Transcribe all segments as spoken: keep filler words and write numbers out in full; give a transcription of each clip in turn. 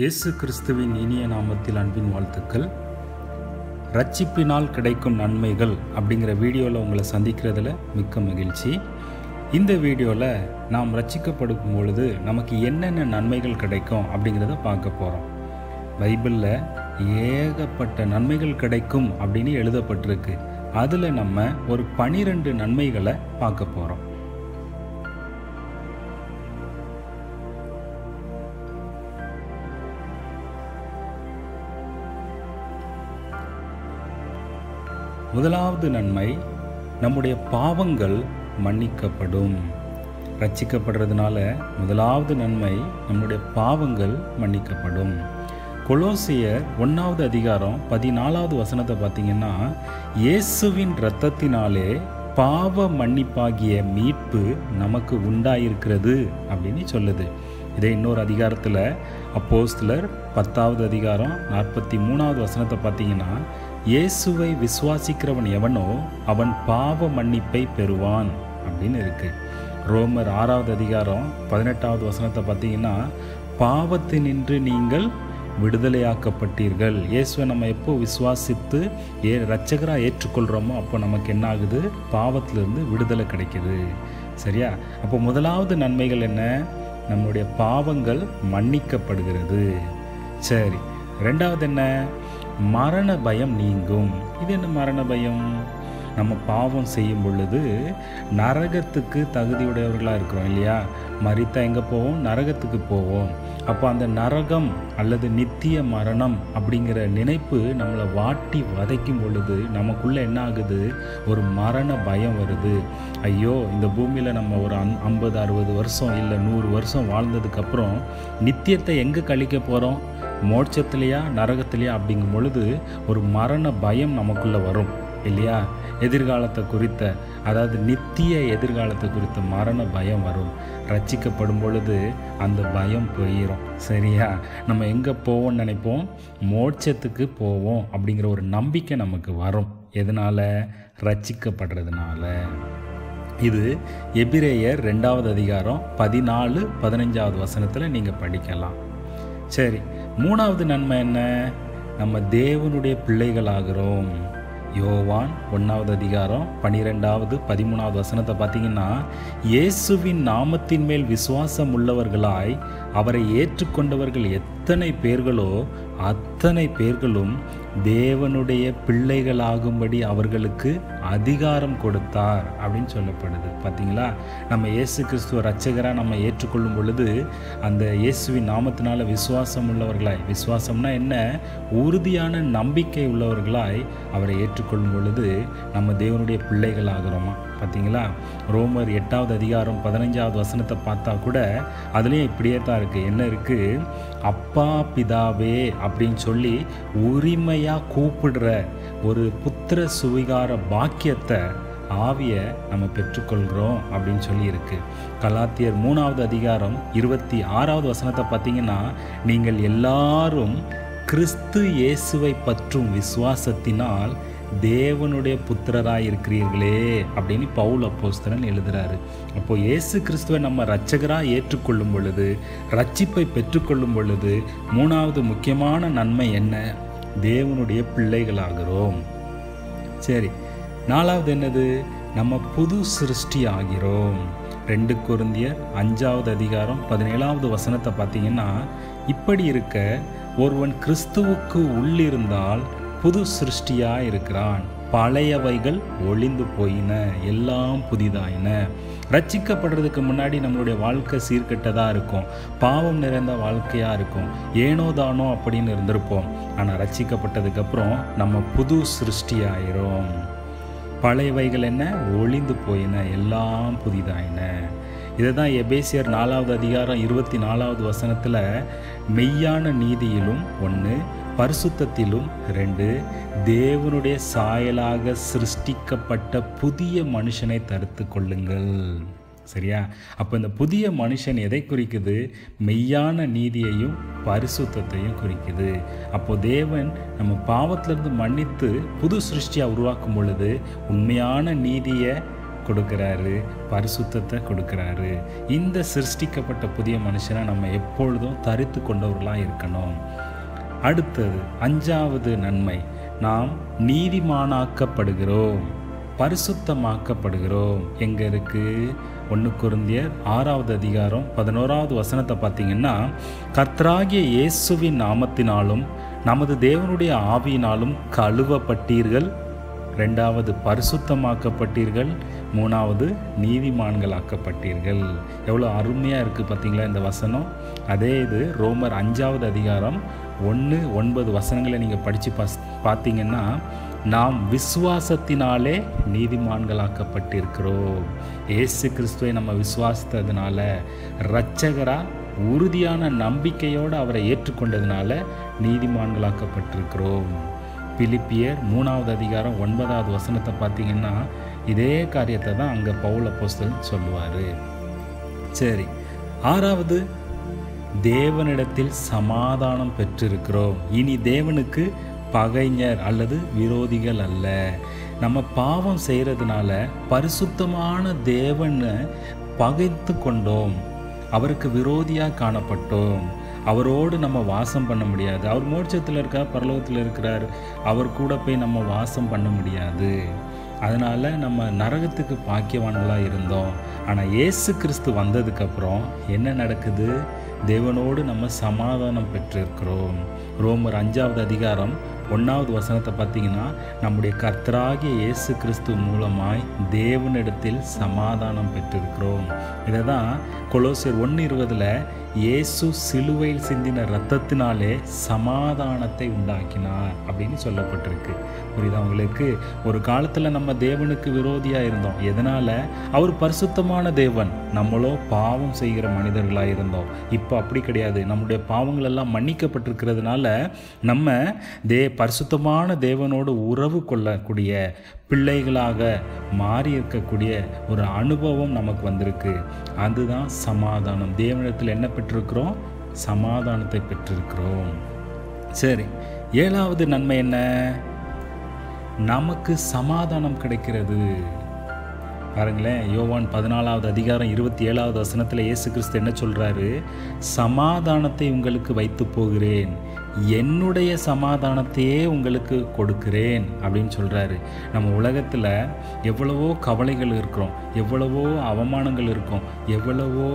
இயேசு கிறிஸ்துவின் இனிய நாமத்தில் அன்பின் வாழ்த்துக்கள். ரட்சிப்பினால் கிடைக்கும் நன்மைகள் அப்படிங்கிற வீடியோவில் உங்களை சந்திக்கிறதுல மிக்க மகிழ்ச்சி. இந்த வீடியோவில் நாம் ரட்சிக்கப்படும் பொழுது நமக்கு என்னென்ன நன்மைகள் கிடைக்கும் அப்படிங்கிறத பார்க்க போகிறோம். பைபிளில் ஏகப்பட்ட நன்மைகள் கிடைக்கும் அப்படின்னு எழுதப்பட்டிருக்கு. அதில் நம்ம ஒரு பனிரெண்டு நன்மைகளை பார்க்க போகிறோம். முதலாவது நன்மை, நம்முடைய பாவங்கள் மன்னிக்கப்படும். ரட்சிக்கப்படுறதுனால முதலாவது நன்மை நம்முடைய பாவங்கள் மன்னிக்கப்படும். கொலோசியர் ஒன்றாவது அதிகாரம் பதினாலாவது வசனத்தை பார்த்திங்கன்னா, இயேசுவின் இரத்தத்தினாலே பாவ மன்னிப்பாகிய மீட்பு நமக்கு உண்டாயிருக்கிறது அப்படின்னு சொல்லுது. இதே இன்னொரு அதிகாரத்தில் அப்போஸ்தலர் பத்தாவது அதிகாரம் நாற்பத்தி மூணாவது வசனத்தை பார்த்திங்கன்னா, இயேசுவை விசுவாசிக்கிறவன் எவனோ அவன் பாவ மன்னிப்பை பெறுவான் அப்படின்னு இருக்குது. ரோமர் ஆறாவது அதிகாரம் பதினெட்டாவது வசனத்தை பார்த்திங்கன்னா, பாவத்தினின்று நீங்கள் விடுதலையாக்கப்பட்டீர்கள். இயேசுவை நம்ம எப்போ விசுவாசித்து ஏ இரட்சகராக ஏற்றுக்கொள்கிறோமோ அப்போ நமக்கு என்ன ஆகுது? பாவத்திலிருந்து விடுதலை கிடைக்கிது. சரியா? அப்போ முதலாவது நன்மைகள் என்ன? நம்முடைய பாவங்கள் மன்னிக்கப்படுகிறது. சரி, ரெண்டாவது என்ன? மரண பயம் நீங்கும். இது என்ன மரண பயம்? நம்ம பாவம் செய்யும் பொழுது நரகத்துக்கு தகுதியுடையவர்களாக இருக்கிறோம் இல்லையா? மரித்தா எங்கே போவோம்? நரகத்துக்கு போவோம். அப்போ அந்த நரகம் அல்லது நித்திய மரணம் அப்படிங்கிற நினைப்பு நம்மளை வாட்டி வதைக்கும் பொழுது நமக்குள்ளே என்ன ஆகுது? ஒரு மரண பயம் வருது. ஐயோ, இந்த பூமியில் நம்ம ஒரு அம் ஐம்பது அறுபது வருஷம் இல்லை நூறு வருஷம் வாழ்ந்ததுக்கப்புறம் நித்தியத்தை எங்கே கழிக்க போகிறோம்? மோட்சத்திலையா நரகத்திலையா அப்படிங்கும் பொழுது ஒரு மரண பயம் நமக்குள்ளே வரும் இல்லையா? எதிர்காலத்தை குறித்த, அதாவது நித்திய எதிர்காலத்தை குறித்த மரண பயம் வரும். ரட்சிக்கப்படும் பொழுது அந்த பயம் போயிடும். சரியா? நம்ம எங்கே போவோம்னு நினைப்போம்? மோட்சத்துக்கு போவோம் அப்படிங்கிற ஒரு நம்பிக்கை நமக்கு வரும். எதனால்? ரட்சிக்கப்படுறதுனால. இது எபிரேயர் ரெண்டாவது அதிகாரம் பதினாலு பதினஞ்சாவது வசனத்தில் நீங்கள் படிக்கலாம். சரி, மூணாவது நன்மை என்ன? நம்ம தேவனுடைய பிள்ளைகளாகிறோம். யோவான் ஒன்றாவது அதிகாரம் பன்னிரெண்டாவது பதிமூணாவது வசனத்தை பார்த்திங்கன்னா, இயேசுவின் நாமத்தின் மேல் விசுவாசம் உள்ளவர்களாய் அவரை ஏற்றுக்கொண்டவர்கள் எத்தனை பேர்களோ அத்தனை பேர்களும் தேவனுடைய பிள்ளைகளாகும்படி அவர்களுக்கு அதிகாரம் கொடுத்தார் அப்படின்னு சொல்லப்படுது. பார்த்திங்களா? நம்ம இயேசு கிறிஸ்துவ ரட்சகராக நம்ம ஏற்றுக்கொள்ளும் பொழுது அந்த இயேசுவின் நாமத்தினால விசுவாசம் உள்ளவர்களாய், விசுவாசம்னா என்ன? உறுதியான நம்பிக்கை உள்ளவர்களாய் அவரை ஏற்றுக்கொள்ளும் பொழுது நம்ம தேவனுடைய பிள்ளைகளாகிறோமா? பார்த்திங்களா? ரோமர் எட்டாவது அதிகாரம் பதினஞ்சாவது வசனத்தை பார்த்தா கூட அதுலேயும் இப்படியே தான் இருக்குது. என்ன இருக்குது? அப்பா பிதாவே அப்படின்னு சொல்லி உரிமையாக கூப்பிடுற ஒரு புத்திர சுவிகார பாக்கியத்தை, ஆவியை நம்ம பெற்றுக்கொள்கிறோம் அப்படின்னு சொல்லி இருக்குது. கலாத்தியர் மூணாவது அதிகாரம் இருபத்தி ஆறாவது வசனத்தை பார்த்திங்கன்னா, நீங்கள் எல்லாரும் கிறிஸ்து இயேசுவை பற்றும் விசுவாசத்தினால் தேவனுடைய புத்திரராக இருக்கிறீர்களே அப்படின்னு பவுல் அப்போஸ்தலன் எழுதுகிறாரு. அப்போ இயேசு கிறிஸ்துவை நம்ம இரட்சகராக ஏற்றுக்கொள்ளும் பொழுது, இரட்சிப்பை பெற்றுக்கொள்ளும் பொழுது மூணாவது முக்கியமான நன்மை என்ன? தேவனுடைய பிள்ளைகளாகிறோம். சரி, நாலாவது என்னது? நம்ம புது சிருஷ்டி ஆகிறோம். ரெண்டு கொரிந்தியர் அஞ்சாவது அதிகாரம் பதினேழாவது வசனத்தை பார்த்திங்கன்னா, இப்படி இருக்க ஒருவன் கிறிஸ்துவுக்கு உள்ளிருந்தால் புது சிருஷ்டியாக இருக்கிறான், பழையவைகள் ஒளிந்து போயின, எல்லாம் புதிதாயின. ரட்சிக்கப்படுறதுக்கு முன்னாடி நம்மளுடைய வாழ்க்கை சீர்கெட்டதாக இருக்கும், பாவம் நிறைந்த வாழ்க்கையாக இருக்கும், ஏனோ தானோ அப்படின்னு இருந்திருப்போம். ஆனால் ரட்சிக்கப்பட்டதுக்கப்புறம் நம்ம புது சிருஷ்டியாயிரும். பழையவைகள் என்ன? ஒளிந்து போயின, எல்லாம் புதிதாயின. இதை தான் எபேசியர் நாலாவது அதிகாரம் இருபத்தி நாலாவது வசனத்தில் மெய்யான நீதியிலும் ஒன்று, பரிசுத்தத்திலும் ரெண்டு, தேவனுடைய சாயலாக சிருஷ்டிக்கப்பட்ட புதிய மனுஷனை தரித்து கொள்ளுங்கள். சரியா? அப்போ இந்த புதிய மனுஷன் எதை குறிக்குது? மெய்யான நீதியையும் பரிசுத்தத்தையும் குறிக்குது. அப்போது தேவன் நம்ம பாவத்திலிருந்து மன்னித்து புது சிருஷ்டியாக உருவாக்கும் பொழுது உண்மையான நீதியை, கொடுக்குறாரு, பரிசுத்தத்தை கொடுக்குறாரு. இந்த சிருஷ்டிக்கப்பட்ட புதிய மனுஷனை நம்ம எப்பொழுதும் தரித்து கொண்டவர்களாக இருக்கணும். அடுத்தது அஞ்சாவது நன்மை, நாம் நீதிமானாக்கப்படுகிறோம், பரிசுத்தமாக்கப்படுகிறோம். எங்கே இருக்குது? ஒன்று கொரிந்தியர் ஆறாவது அதிகாரம் பதினோராவது வசனத்தை பார்த்தீங்கன்னா, கர்த்தராகிய இயேசுவின் நாமத்தினாலும் நமது தேவனுடைய ஆவியினாலும் கழுவப்பட்டீர்கள், ரெண்டாவது பரிசுத்தமாக்கப்பட்டீர்கள், மூணாவது நீதிமான்களாக்கப்பட்டீர்கள். எவ்வளோ அருமையாக இருக்குது பார்த்தீங்களா இந்த வசனம். அதே இது ரோமர் அஞ்சாவது அதிகாரம் ஒன்று ஒன்பது வசனங்களை நீங்கள் படித்து பாஸ் பார்த்தீங்கன்னா, நாம் விசுவாசத்தினாலே நீதிமான்களாக்கப்பட்டிருக்கிறோம். இயேசு கிறிஸ்துவை நம்ம விசுவாசித்ததுனால, இரட்சகராக உறுதியான நம்பிக்கையோடு அவரை ஏற்றுக்கொண்டதுனால நீதிமான்களாக்கப்பட்டிருக்கிறோம். பிலிப்பியர் மூணாவது அதிகாரம் ஒன்பதாவது வசனத்தை பார்த்தீங்கன்னா, இதே காரியத்தை தான் அங்கே பவுல் அப்போஸ்தலன் சொல்லுவார். சரி, ஆறாவது தேவனிடத்தில் சமாதானம் பெற்றிருக்கிறோம். இனி தேவனுக்கு பகைஞர் அல்லது விரோதிகள் அல்ல. நம்ம பாவம் செய்கிறதுனால பரிசுத்தமான தேவனை பகைத்து கொண்டோம், அவருக்கு விரோதியாக காணப்பட்டோம். அவரோடு நம்ம வாசம் பண்ண முடியாது. அவர் மோட்சத்தில் இருக்கார், பரலோகத்தில் இருக்கிறார், அவர் கூட போய் நம்ம வாசம் பண்ண முடியாது. அதனால் நம்ம நரகத்துக்கு பாக்கியவான்களாக இருந்தோம். ஆனால் இயேசு கிறிஸ்து வந்ததுக்கப்புறம் என்ன நடக்குது? தேவனோடு நம்ம சமாதானம் பெற்றிருக்கிறோம். ரோமர் அஞ்சாவது அதிகாரம் ஒன்றாவது வசனத்தை பார்த்தீங்கன்னா, நம்முடைய கர்த்தராகிய இயேசு கிறிஸ்து மூலமாய் தேவனிடத்தில் சமாதானம் பெற்றிருக்கிறோம். இதை தான் கொலோசியர் ஒன்று இருபதில் இயேசு சிலுவையில் சிந்தின இரத்தத்தினாலே சமாதானத்தை உண்டாக்கினார் அப்படின்னு சொல்லப்பட்டிருக்கு. புரியுதா உங்களுக்கு? ஒரு காலத்தில் நம்ம தேவனுக்கு விரோதியாக இருந்தோம். எதனால்? அவர் பரிசுத்தமான தேவன், நம்மளோ பாவம் செய்கிற மனிதர்களாக இருந்தோம். இப்போ அப்படி கிடையாது. நம்முடைய பாவங்கள் எல்லாம் மன்னிக்கப்பட்டிருக்கிறதுனால நம்ம தே பரிசுத்தமான தேவனோடு உறவு கொள்ளக்கூடிய பிள்ளைகளாக மாறி இருக்கக்கூடிய ஒரு அனுபவம் நமக்கு வந்திருக்கு. அதுதான் சமாதானம். தேவனிடத்தில் என்ன பெற்றிருக்கிறோம்? சமாதானத்தை பெற்றிருக்கிறோம். சரி, ஏழாவது நன்மை என்ன? நமக்கு சமாதானம் கிடைக்கிறது. பாருங்களேன், யோவான் பதினாலாவது அதிகாரம் இருபத்தி ஏழாவது வசனத்தில் இயேசு கிறிஸ்து என்ன சொல்கிறாரு? சமாதானத்தை உங்களுக்கு வைத்து போகிறேன், என்னுடைய சமாதானத்தையே உங்களுக்கு கொடுக்கிறேன் அப்படின்னு சொல்கிறாரு. நம்ம உலகத்தில் எவ்வளவோ கவலைகள் இருக்கிறோம், எவ்வளவோ அவமானங்கள் இருக்கும், எவ்வளவோ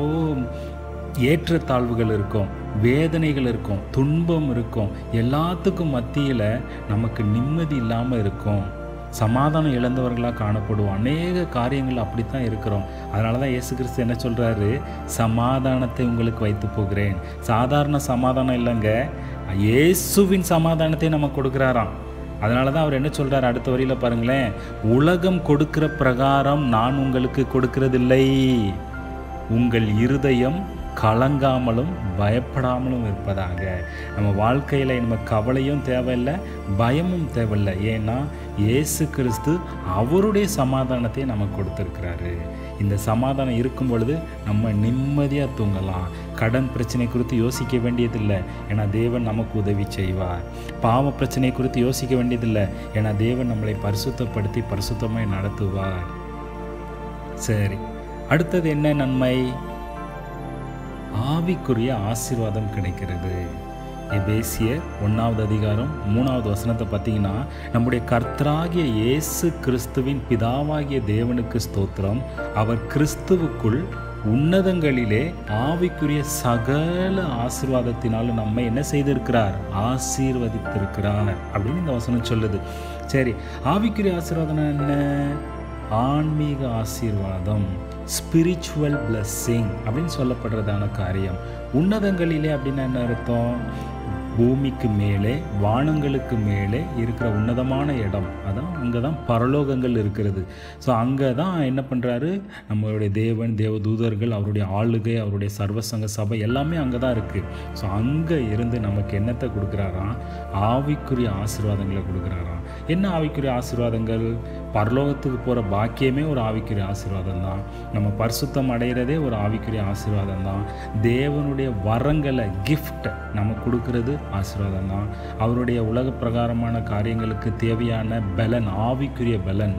ஏற்றத்தாழ்வுகள் இருக்கும், வேதனைகள் இருக்கும், துன்பம் இருக்கும். எல்லாத்துக்கும் மத்தியில் நமக்கு நிம்மதி இல்லாமல் இருக்கும், சமாதானம் இழந்தவர்களாக காணப்படுவோம். அநேக காரியங்கள் அப்படித்தான் இருக்கிறோம். அதனால தான் இயேசு கிறிஸ்து என்ன சொல்கிறாரு? சமாதானத்தை உங்களுக்கு வைத்து போகிறேன். சாதாரண சமாதானம் இல்லைங்க, இயேசுவின் சமாதானத்தை நம்ம கொடுக்குறாராம். அதனால தான் அவர் என்ன சொல்கிறாரு? அடுத்த வரியில் பாருங்களேன், உலகம் கொடுக்குற பிரகாரம் நான் உங்களுக்கு கொடுக்கறதில்லை, உங்கள் இருதயம் கலங்காமலும் பயப்படாமலும் இருப்பதாக. நம்ம வாழ்க்கையில் நம்ம கவலையும் தேவையில்லை, பயமும் தேவையில்லை. ஏன்னா இயேசு கிறிஸ்து அவருடைய சமாதானத்தை நமக்கு கொடுத்துருக்கிறாரு. இந்த சமாதானம் இருக்கும் பொழுது நம்ம நிம்மதியாக தூங்கலாம். கடன் பிரச்சனை குறித்து யோசிக்க வேண்டியதில்லை, ஏன்னா தேவன் நமக்கு உதவி செய்வார். பாவ பிரச்சனை குறித்து யோசிக்க வேண்டியதில்லை, ஏன்னா தேவன் நம்மளை பரிசுத்தப்படுத்தி பரிசுத்தமாய் நடத்துவார். சரி, அடுத்தது என்ன நன்மை? ஆவிக்குரிய ஆசீர்வாதம் கிடைக்கிறது. எபேசியர் ஒன்றாவது அதிகாரம் மூணாவது வசனத்தை பார்த்தீங்கன்னா, நம்முடைய கர்த்தராகிய இயேசு கிறிஸ்துவின் பிதாவாகிய தேவனுக்கு ஸ்தோத்திரம், அவர் கிறிஸ்துவுக்குள் உன்னதங்களிலே ஆவிக்குரிய சகல ஆசீர்வாதத்தினாலும் நம்ம என்ன செய்திருக்கிறார்? ஆசீர்வதித்திருக்கிறார் அப்படின்னு இந்த வசனம் சொல்லுது. சரி, ஆவிக்குரிய ஆசீர்வாதம் என்ன? ஆன்மீக ஆசீர்வாதம், ஸ்பிரிச்சுவல் பிளஸ்ஸிங் அப்படின்னு சொல்லப்படுறதான காரியம். உன்னதங்களிலே அப்படின்னா என்ன அர்த்தம்? பூமிக்கு மேலே வானங்களுக்கு மேலே இருக்கிற உன்னதமான இடம், அதான் அங்கே தான் பரலோகங்கள் இருக்கிறது. ஸோ அங்கே தான் என்ன பண்ணுறாரு? நம்மளுடைய தேவன், தேவதூதர்கள், அவருடைய ஆளுகை, அவருடைய சர்வசங்க சபை எல்லாமே அங்கே தான் இருக்குது. ஸோ அங்கே இருந்து நமக்கு என்னத்தை கொடுக்குறாராம்? ஆவிக்குரிய ஆசீர்வாதங்களை கொடுக்குறாராம். என்ன ஆவிக்குரிய ஆசீர்வாதங்கள்? பரலோகத்துக்கு போகிற பாக்கியமே ஒரு ஆவிக்குரிய ஆசீர்வாதம் தான். நம்ம பரிசுத்தம் அடைகிறதே ஒரு ஆவிக்குரிய ஆசீர்வாதம் தான். தேவனுடைய வரங்களை, கிஃப்ட் நம்ம கொடுக்கறது ஆசீர்வாதம் தான். அவருடைய உலக பிரகாரமான காரியங்களுக்கு தேவையான பலன், ஆவிக்குரிய பலன்,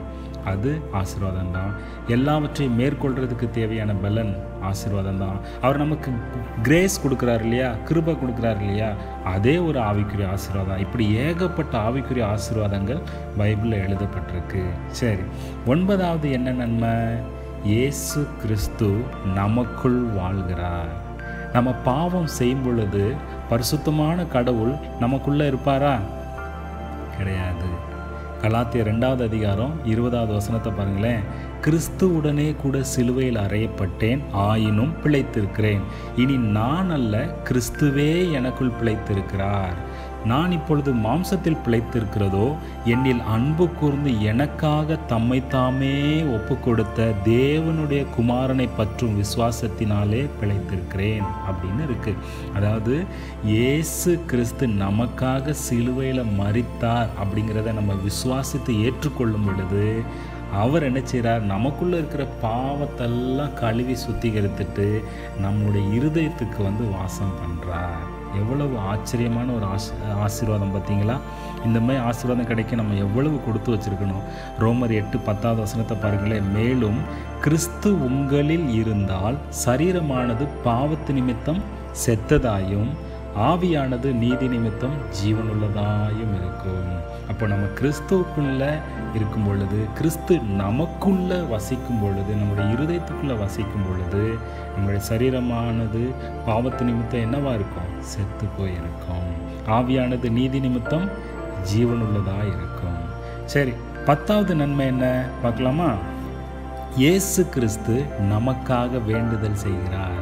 அது ஆசீர்வாதம் தான். எல்லாவற்றையும் மேற்கொள்கிறதுக்கு தேவையான பலன் ஆசீர்வாதம் தான். அவர் நமக்கு கிரேஸ் கொடுக்குறார் இல்லையா, கிருபை கொடுக்குறார் இல்லையா, அதே ஒரு ஆவிக்குரிய ஆசீர்வாதம். இப்படி ஏகப்பட்ட ஆவிக்குரிய ஆசீர்வாதங்கள் பைபிளில் எழுதப்பட்டிருக்கு. சரி, ஒன்பதாவது என்ன நன்மை? இயேசு கிறிஸ்து நமக்குள் வாழ்கிறார். நம்ம பாவம் செய்யும் பொழுது பரிசுத்தமான கடவுள் நமக்குள்ளே இருப்பாரா? கிடையாது. கலாத்திய ரெண்டாவது அதிகாரம் இருபதாவது வசனத்தை பாருங்களேன். கிறிஸ்து உடனே கூட சிலுவையில் அறையப்பட்டேன், ஆயினும் பிழைத்திருக்கிறேன். இனி நான் அல்ல, கிறிஸ்துவே எனக்குள் பிழைத்திருக்கிறார். நான் இப்பொழுது மாம்சத்தில் பிழைத்திருக்கிறதோ, என்னில் அன்பு கூர்ந்து எனக்காக தம்மைத்தாமே ஒப்பு கொடுத்த தேவனுடைய குமாரனை பற்றும் விசுவாசத்தினாலே பிழைத்திருக்கிறேன் அப்படின்னு இருக்கு. அதாவது இயேசு கிறிஸ்து நமக்காக சிலுவையில் மரித்தார் அப்படிங்கிறத நம்ம விசுவாசித்து ஏற்றுக்கொள்ளும் பொழுது அவர் என்ன செய்கிறார்? நமக்குள்ளே இருக்கிற பாவத்தெல்லாம் கழுவி சுத்திகரித்துட்டு நம்மளுடைய இருதயத்துக்கு வந்து வாசம் பண்ணுறார். எவ்வளவு ஆச்சரியமான ஒரு ஆசி ஆசீர்வாதம் பார்த்தீங்களா? இந்த மாதிரி ஆசீர்வாதம் கிடைக்க நம்ம எவ்வளவு கொடுத்து வச்சுருக்கணும். ரோமர் எட்டு பத்தாவது வசனத்தை பாருங்களேன். மேலும் கிறிஸ்து உங்களில் இருந்தால் சரீரமானது பாவத்து நிமித்தம் செத்ததாயும் ஆவியானது நீதி நிமித்தம் ஜீவனுள்ளதாயும் இருக்கும். அப்போ நம்ம கிறிஸ்துவுக்குள்ளே இருக்கும் பொழுது, கிறிஸ்து நமக்குள்ளே வசிக்கும் பொழுது, நம்முடைய இருதயத்துக்குள்ளே வசிக்கும் பொழுது, நம்முடைய சரீரமானது பாவத்து நிமித்தம் என்னவா இருக்கும்? செத்து போயிருக்கும். ஆவியானது நீதி நிமித்தம் ஜீவனுள்ளதாக இருக்கும். சரி, பத்தாவது நன்மை என்ன பார்க்கலாமா? இயேசு கிறிஸ்து நமக்காக வேண்டுதல் செய்கிறார்.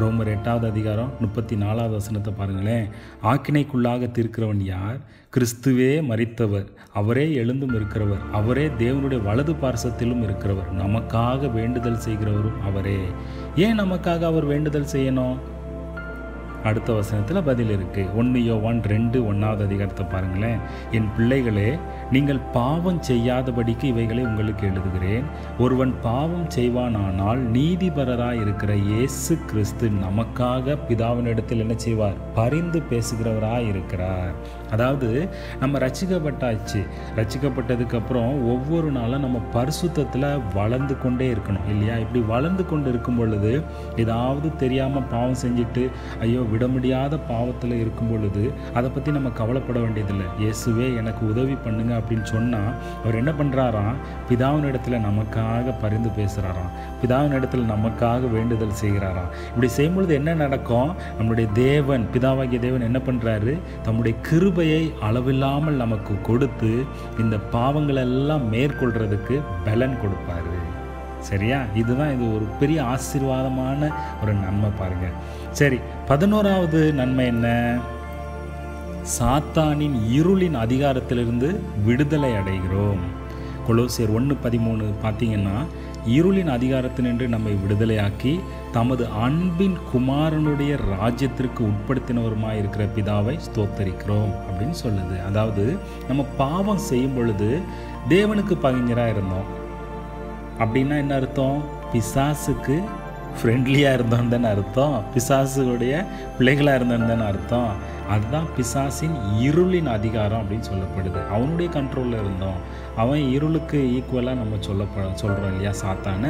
ரோமர் எட்டாவது அதிகாரம் முப்பத்தி நாலாவது வசனத்தை பாருங்களேன். ஆக்கினைக்குள்ளாக தீர்க்கிறவன் யார்? கிறிஸ்துவே மரித்தவர், அவரே எழுந்தும் இருக்கிறவர், அவரே தேவனுடைய வலது பார்சத்திலும் இருக்கிறவர், நமக்காக வேண்டுதல் செய்கிறவரும் அவரே. ஏன் நமக்காக அவர் வேண்டுதல் செய்யணும்? அடுத்த வசனத்தில் பதில் இருக்குது. ஒன்று யோவான் ரெண்டு ஒன்றாவது அதிகாரத்தை பாருங்களேன். என் பிள்ளைகளே, நீங்கள் பாவம் செய்யாதபடிக்கு இவைகளை உங்களுக்கு எழுதுகிறேன். ஒருவன் பாவம் செய்வானானால் நீதிபரராக இருக்கிற இயேசு கிறிஸ்து நமக்காக பிதாவினிடத்தில் என்ன செய்வார்? பரிந்து பேசுகிறவராக இருக்கிறார். அதாவது நம்ம ரசிக்கப்பட்டாச்சு. ரசிக்கப்பட்டதுக்கப்புறம் ஒவ்வொரு நாளும் நம்ம பரிசுத்தத்தில் வளர்ந்து கொண்டே இருக்கணும் இல்லையா? இப்படி வளர்ந்து கொண்டு இருக்கும் பொழுது ஏதாவது தெரியாமல் பாவம் செஞ்சுட்டு ஐயோ விட முடியாத பாவத்தில் இருக்கும் பொழுது அதை பற்றி நம்ம கவலைப்பட வேண்டியதில்லை. இயேசுவே எனக்கு உதவி பண்ணுங்க அப்படின்னு சொன்னால் அவர் என்ன பண்ணுறாராம்? பிதாவின் இடத்துல நமக்காக பரிந்து பேசுகிறாராம், பிதாவின் இடத்துல நமக்காக வேண்டுதல் செய்கிறாராம். இப்படி செய்யும்பொழுது என்ன நடக்கும்? நம்முடைய தேவன் பிதாவாகிய தேவன் என்ன பண்ணுறாரு? தம்முடைய கிருபையை அளவில்லாமல் நமக்கு கொடுத்து இந்த பாவங்களெல்லாம் மேற்கொள்கிறதுக்கு பலன் கொடுப்பாரு. சரியா? இதுதான் இது ஒரு பெரிய ஆசீர்வாதமான ஒரு நன்மை பாருங்க. சரி, பதினோராவது நன்மை என்ன? சாத்தானின் இருளின் அதிகாரத்திலிருந்து விடுதலை அடைகிறோம். கொலோசியர் ஒன்று பதிமூணு பார்த்தீங்கன்னா, இருளின் அதிகாரத்தினின்று நம்மை விடுதலையாக்கி தமது அன்பின் குமாரனுடைய ராஜ்யத்திற்கு உட்படுத்தினவருமாய் இருக்கிற பிதாவை ஸ்தோத்தரிக்கிறோம் அப்படின்னு சொல்லுது. அதாவது நம்ம பாவம் செய்யும் பொழுது தேவனுக்கு பகைஞராக இருந்தோம் அப்படின்னா என்ன அர்த்தம்? பிசாசுக்கு ஃப்ரெண்ட்லியாக இருந்தோன்னு தானே அர்த்தம், பிசாசுடைய பிள்ளைகளாக இருந்தோன்னு தானே அர்த்தம். அதுதான் பிசாசின் இருளின் அதிகாரம் அப்படின்னு சொல்லப்படுது. அவனுடைய கண்ட்ரோலில் இருந்தோம். அவன் இருளுக்கு ஈக்குவலாக நம்ம சொல்லப்ப சொல்கிறோம் இல்லையா? சாத்தான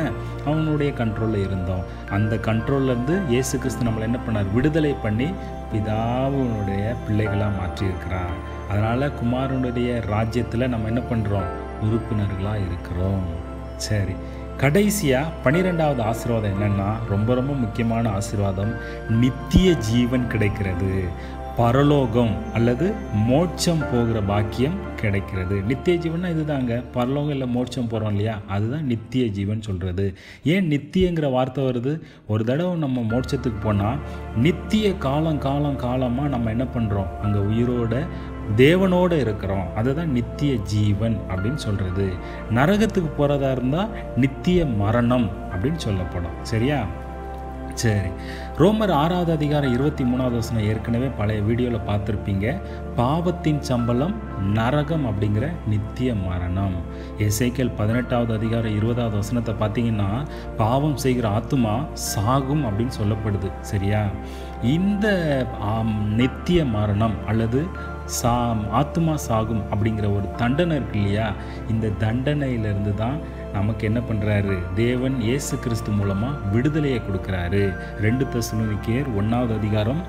அவனுடைய கண்ட்ரோலில் இருந்தோம். அந்த கண்ட்ரோல்லேருந்து இயேசு கிறிஸ்து நம்மளை என்ன பண்ணார்? விடுதலை பண்ணி பிதாவுடைய பிள்ளைகளாக மாற்றியிருக்கிறார். அதனால் குமாரனுடைய ராஜ்யத்தில் நம்ம என்ன பண்ணுறோம்? உறுப்பினர்களாக இருக்கிறோம். சரி, கடைசியாக பன்னிரெண்டாவது ஆசீர்வாதம் என்னென்னா ரொம்ப ரொம்ப முக்கியமான ஆசீர்வாதம். நித்திய ஜீவன் கிடைக்கிறது. பரலோகம் அல்லது மோட்சம் போகிற பாக்கியம் கிடைக்கிறது. நித்திய ஜீவன்னா இது தாங்க. பரலோகம் இல்லை மோட்சம் போகிறோம் இல்லையா? அதுதான் நித்திய ஜீவன் சொல்கிறது. ஏன் நித்தியங்கிற வார்த்தை வருது? ஒரு தடவை நம்ம மோட்சத்துக்கு போனால் நித்திய காலம் காலம் காலமாக நம்ம என்ன பண்ணுறோம்? அங்கே உயிரோட தேவனோடு இருக்கிறோம். அதுதான் நித்திய ஜீவன் அப்படின்னு சொல்கிறது. நரகத்துக்கு போகிறதா இருந்தால் நித்திய மரணம் அப்படின்னு சொல்லப்படும். சரியா? சரி, ரோமர் ஆறாவது அதிகாரம் இருபத்தி மூணாவது வசனம் ஏற்கனவே பழைய வீடியோவில் பார்த்துருப்பீங்க. பாவத்தின் சம்பளம் நரகம் அப்படிங்கிற நித்திய மரணம். எசேக்கியேல் பதினெட்டாவது அதிகாரம் இருபதாவது வசனத்தை பார்த்தீங்கன்னா, பாவம் செய்கிற ஆத்துமா சாகும் அப்படின்னு சொல்லப்படுது. சரியா? இந்த நித்திய மரணம் அல்லது சா ஆத்மா சாகும் அப்படிங்கிற ஒரு தண்டனை இருக்கு இல்லையா, இந்த தண்டனையிலிருந்து தான் நமக்கு என்ன பண்ணுறாரு தேவன் இயேசு கிறிஸ்து மூலமாக விடுதலையை கொடுக்குறாரு. ரெண்டு தெசலோனிக்கேயர் ஒன்றாவது அதிகாரம்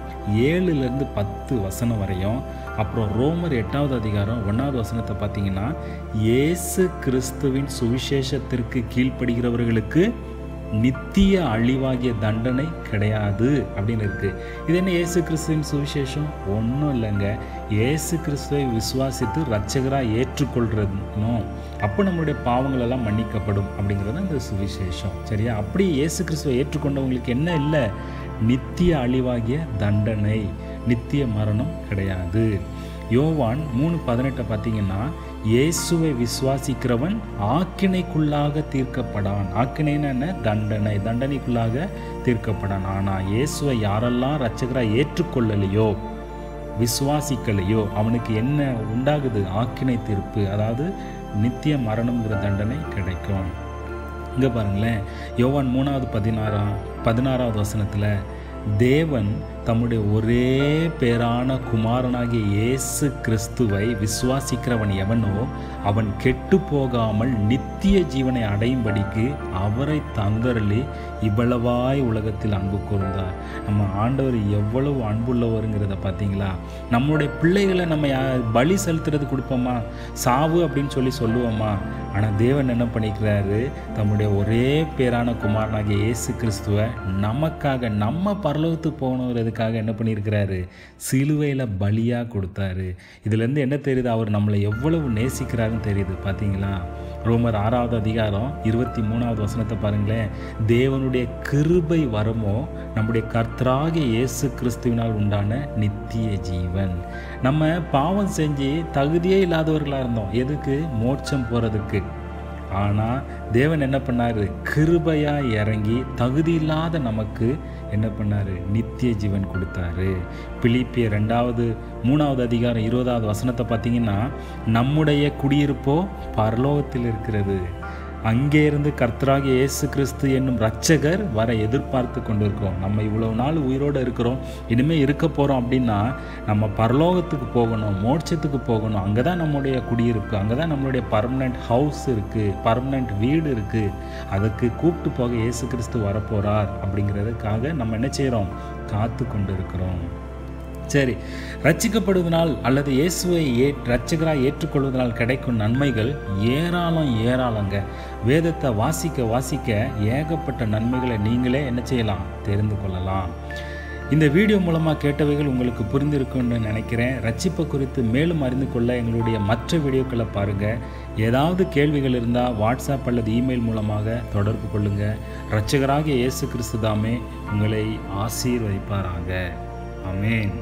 ஏழுலேருந்து பத்து வசனம் வரையும், அப்புறம் ரோமர் எட்டாவது அதிகாரம் ஒன்றாவது வசனத்தை பார்த்தீங்கன்னா, இயேசு கிறிஸ்துவின் சுவிசேஷத்திற்கு கீழ்ப்படுகிறவர்களுக்கு நித்திய அழிவாகிய தண்டனை கிடையாது அப்படின்னு இருக்குது. இது என்ன இயேசு கிறிஸ்துவின் சுவிசேஷம்? ஒன்றும் இல்லைங்க. இயேசு கிறிஸ்துவை விசுவாசித்து இரட்சகராக ஏற்றுக்கொள்கிறோம், அப்போ நம்மளுடைய பாவங்களெல்லாம் மன்னிக்கப்படும் அப்படிங்கிறது இந்த சுவிசேஷம். சரியா? அப்படி இயேசு கிறிஸ்துவை ஏற்றுக்கொண்டவங்களுக்கு என்ன இல்லை? நித்திய அழிவாகிய தண்டனை, நித்திய மரணம் கிடையாது. யோவான் மூணு பதினெட்டை பார்த்தீங்கன்னா, இயேசுவை விசுவாசிக்கிறவன் ஆக்கினைக்குள்ளாக தீர்க்கப்படான். ஆக்கினைன்னு என்ன? தண்டனை. தண்டனைக்குள்ளாக தீர்க்கப்படான். ஆனால் இயேசுவை யாரெல்லாம் இரட்சகராக ஏற்றுக்கொள்ளலையோ, விசுவாசிக்கலையோ, அவனுக்கு என்ன உண்டாகுது? ஆக்கினை தீர்ப்பு, அதாவது நித்திய மரணம்ங்கிற தண்டனை கிடைக்கும். இங்கே பாருங்களேன், யோவான் மூணாவது பதினாறாம் பதினாறாவது வசனத்தில், தேவன் தம்முடைய ஒரே பேரான குமாரனாகிய இயேசு கிறிஸ்துவை விசுவாசிக்கிறவன் எவனோ அவன் கெட்டு போகாமல் நித்திய ஜீவனை அடையும்படிக்கு அவரை தந்தருளி இவ்வளவாய் உலகத்தில் அன்பு கூர்ந்தார். நம்ம ஆண்டவர் எவ்வளவு அன்புள்ளவருங்கிறத பார்த்தீங்களா? நம்மளுடைய பிள்ளைகளை நம்ம பலி செலுத்துறது கொடுப்போமா? சாவு அப்படின்னு சொல்லி சொல்லுவோமா? ஆனால் தேவன் என்ன பண்ணிக்கிறாரு? தம்முடைய ஒரே பேரான குமாரனாகிய இயேசு கிறிஸ்துவை நமக்காக, நம்ம பரலோகத்து போகணுங்கிறதுக்கு என்ன பண்ணியிருக்கிறாரு? சிலுவையில் பலியாக கொடுத்தாரு. இதுலேருந்து என்ன தெரியுது? அவர் நம்மளை எவ்வளவு நேசிக்கிறாருன்னு தெரியுது. பார்த்தீங்களா? ரோமர் ஆறாவது அதிகாரம் இருபத்தி மூணாவது வசனத்தை பாருங்களேன். தேவனுடைய கிருபை வரமோ நம்முடைய கர்த்தராகிய இயேசு கிறிஸ்துவினால் உண்டான நித்திய ஜீவன். நம்ம பாவம் செஞ்சு தகுதியே இல்லாதவர்களாக இருந்தோம். எதுக்கு? மோட்சம் போகிறதுக்கு. ஆனால் தேவன் என்ன பண்ணார்? கிருபையாக இறங்கி தகுதி இல்லாத நமக்கு என்ன பண்ணார்? நித்திய ஜீவன் கொடுத்தாரு. பிலிப்பிய ரெண்டாவது மூணாவது அதிகாரம் இருபதாவது வசனத்தை பார்த்தீங்கன்னா, நம்முடைய குடியிருப்போ பரலோகத்தில் இருக்கிறது, அங்கே இருந்து கர்த்தராகிய இயேசு கிறிஸ்து என்னும் இரட்சகர் வர எதிர்பார்த்து கொண்டிருக்கிறோம். நம்ம இவ்வளோ நாள் உயிரோடு இருக்கிறோம், இனிமேல் இருக்க போகிறோம் அப்படின்னா நம்ம பரலோகத்துக்கு போகணும், மோட்சத்துக்கு போகணும். அங்கே தான் நம்முடைய குடியிருப்பு, அங்கே தான் நம்மளுடைய பர்மனெண்ட் ஹவுஸ் இருக்குது, பர்மனெண்ட் வீடு இருக்குது. அதுக்கு கூப்பிட்டு போக இயேசு கிறிஸ்து வரப்போகிறார் அப்படிங்கிறதுக்காக நம்ம என்ன செய்கிறோம்? காத்து கொண்டு இருக்கிறோம். சரி, ரட்சிக்கப்படுவதனால் அல்லது இயேசுவை ஏ ரட்சகராக ஏற்றுக்கொள்வதனால் கிடைக்கும் நன்மைகள் ஏராளம் ஏராளங்க. வேதத்தை வாசிக்க வாசிக்க ஏகப்பட்ட நன்மைகளை நீங்களே என்ன செய்யலாம்? தெரிந்து கொள்ளலாம். இந்த வீடியோ மூலமாக கேட்டவைகள் உங்களுக்கு புரிந்திருக்கும்னு நினைக்கிறேன். ரட்சிப்பை குறித்து மேலும் அறிந்து கொள்ள எங்களுடைய மற்ற வீடியோக்களை பாருங்கள். ஏதாவது கேள்விகள் இருந்தால் வாட்ஸ்அப் அல்லது இமெயில் மூலமாக தொடர்பு கொள்ளுங்கள். ரட்சகராகிய இயேசு கிறிஸ்து தாமே உங்களை ஆசீர்வதிப்பாராக. ஆமென்.